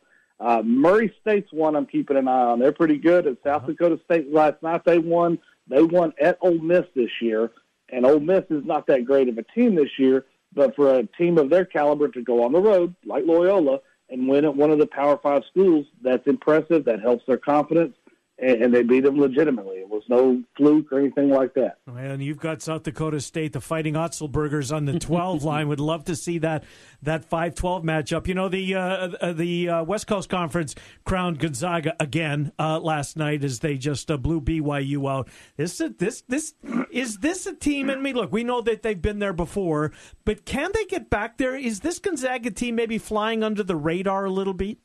Murray State's one I'm keeping an eye on. They're pretty good. At South Dakota State last night, they won. They won at Ole Miss this year, and Ole Miss is not that great of a team this year, but for a team of their caliber to go on the road, like Loyola, and win at one of the Power Five schools, that's impressive. That helps their confidence, and they beat them legitimately. It was no fluke or anything like that. And you've got South Dakota State, the Fighting Otzelburgers, on the 12 line. Would love to see that 5-12 matchup. You know, the West Coast Conference crowned Gonzaga again last night as they just blew BYU out. Is this a team? And look, we know that they've been there before, but can they get back there? Is this Gonzaga team maybe flying under the radar a little bit?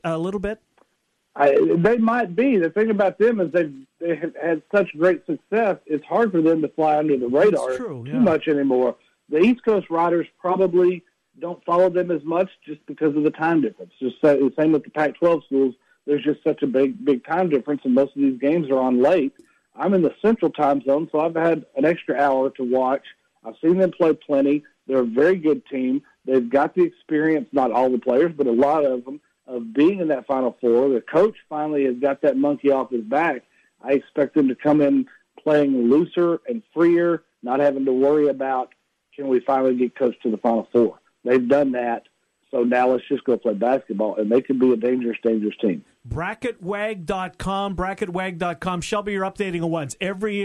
They might be. The thing about them is they have had such great success, it's hard for them to fly under the radar too much anymore. The East Coast riders probably don't follow them as much just because of the time difference. Just the same with the Pac-12 schools. There's just such a big time difference, and most of these games are on late. I'm in the Central time zone, so I've had an extra hour to watch. I've seen them play plenty. They're a very good team. They've got the experience, not all the players, but a lot of them, of being in that Final Four. The coach finally has got that monkey off his back. I expect them to come in playing looser and freer, not having to worry about, can we finally get coached to the Final Four? They've done that, so now let's just go play basketball, and they could be a dangerous, dangerous team. BracketWag.com, BracketWag.com. Shelby, you're updating it once. Every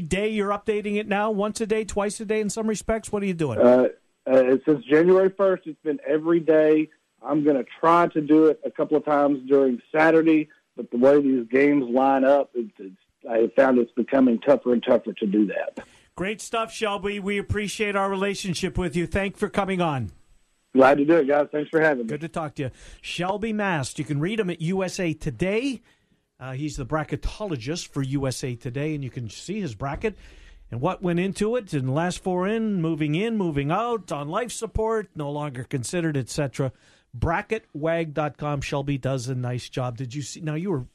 day you're updating it now, once a day, twice a day in some respects? What are you doing? Since January 1st, it's been every day. I'm going to try to do it a couple of times during Saturday, but the way these games line up, I found it's becoming tougher and tougher to do that. Great stuff, Shelby. We appreciate our relationship with you. Thanks for coming on. Glad to do it, guys. Thanks for having me. Good to talk to you. Shelby Mast, you can read him at USA Today. He's the bracketologist for USA Today, and you can see his bracket and what went into it, and last four in, moving out, on life support, no longer considered, etc. BracketWag.com. Shelby does a nice job. Did you see? Now you were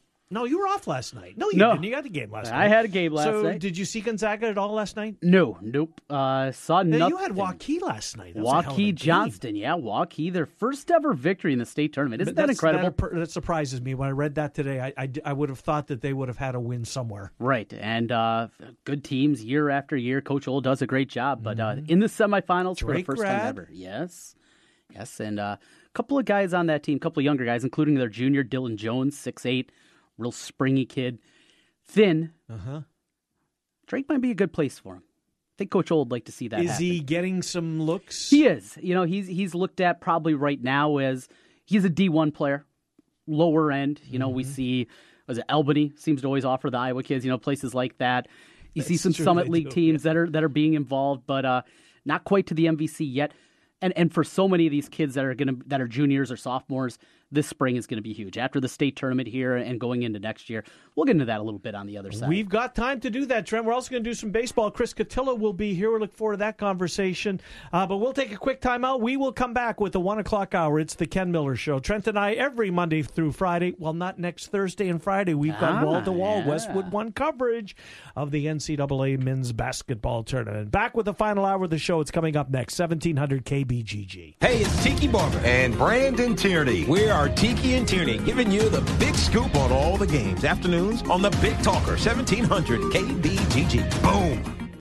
off last night. No, you didn't. You had a game last night. I had a game last night. So did you see Gonzaga at all last night? No, nope. Saw nothing. Now you had Waukee last night. Waukee Johnston, yeah, Waukee. Their first ever victory in the state tournament. Isn't that incredible? That surprises me. When I read that today, I would have thought that they would have had a win somewhere. Right, and good teams year after year. Coach Ohl does a great job, but in the semifinals for the first time ever. Yes, and couple of guys on that team, couple of younger guys, including their junior, Dylan Jones, 6'8", real springy kid, thin. Drake might be a good place for him. I think Coach Ohl would like to see that happen. Is he getting some looks? He is. You know, he's looked at probably right now as he's a D1 player, lower end. You know, we see, Albany seems to always offer the Iowa kids, places like that. That's some Summit League teams that are being involved, but not quite to the MVC yet. And for so many of these kids that are juniors or sophomores, this spring is going to be huge. After the state tournament here and going into next year, we'll get into that a little bit on the other side. We've got time to do that, Trent. We're also going to do some baseball. Chris Cotillo will be here. We look forward to that conversation. But we'll take a quick time out. We will come back with the 1 o'clock hour. It's the Ken Miller Show. Trent and I every Monday through Friday. Well, not next Thursday and Friday. We've got wall-to-wall Westwood One coverage of the NCAA men's basketball tournament. Back with the final hour of the show. It's coming up next, 1700 KBGG. Hey, it's Tiki Barber and Brandon Tierney. We are Tiki and Tierney, giving you the big scoop on all the games. Afternoons on the Big Talker, 1700 KBGG. Boom.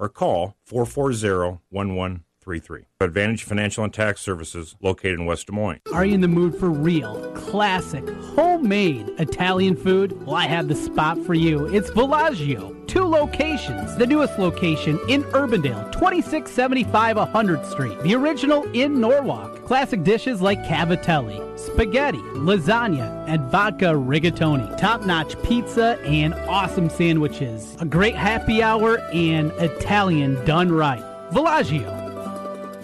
or call 440-1133. 888-233-3333. Advantage Financial and Tax Services, located in West Des Moines. Are you in the mood for real, classic, homemade Italian food? Well, I have the spot for you. It's Villaggio. 2 locations. The newest location in Urbandale, 2675 100th Street. The original in Norwalk. Classic dishes like cavatelli, spaghetti, lasagna, and vodka rigatoni. Top-notch pizza and awesome sandwiches. A great happy hour and Italian done right. Villaggio.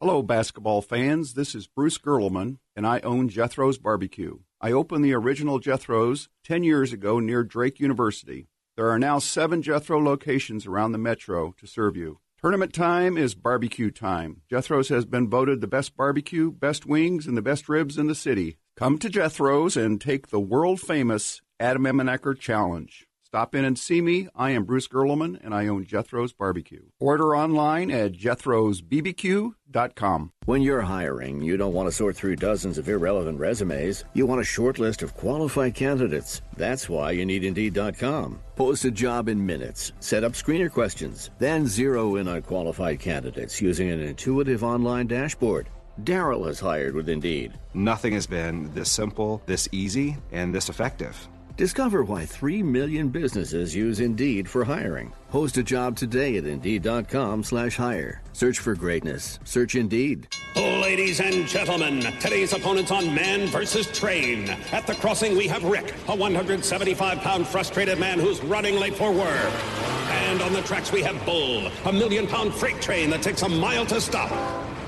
Hello, basketball fans. This is Bruce Gerleman, and I own Jethro's Barbecue. I opened the original Jethro's 10 years ago near Drake University. There are now 7 Jethro locations around the metro to serve you. Tournament time is barbecue time. Jethro's has been voted the best barbecue, best wings, and the best ribs in the city. Come to Jethro's and take the world-famous Adam Emenacker Challenge. Stop in and see me. I am Bruce Gerleman, and I own Jethro's Barbecue. Order online at jethro'sbbq.com. When you're hiring, you don't want to sort through dozens of irrelevant resumes. You want a short list of qualified candidates. That's why you need Indeed.com. Post a job in minutes. Set up screener questions. Then zero in on qualified candidates using an intuitive online dashboard. Daryl has hired with Indeed. Nothing has been this simple, this easy, and this effective. Discover why 3 million businesses use Indeed for hiring. Post a job today at Indeed.com/hire. Search for greatness. Search Indeed. Ladies and gentlemen, today's opponents on Man versus Train. At the crossing, we have Rick, a 175-pound frustrated man who's running late for work. And on the tracks, we have Bull, a million-pound freight train that takes a mile to stop.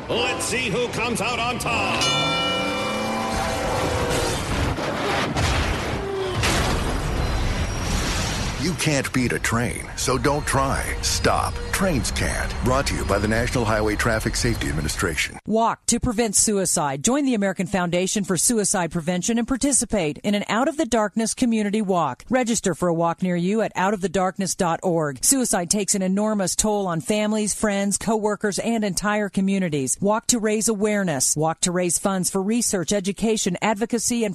Let's see who comes out on top. You can't beat a train, so don't try. Stop. Trains can't. Brought to you by the National Highway Traffic Safety Administration. Walk to prevent suicide. Join the American Foundation for Suicide Prevention and participate in an Out of the Darkness community walk. Register for a walk near you at outofthedarkness.org. Suicide takes an enormous toll on families, friends, co-workers, and entire communities. Walk to raise awareness. Walk to raise funds for research, education, advocacy, and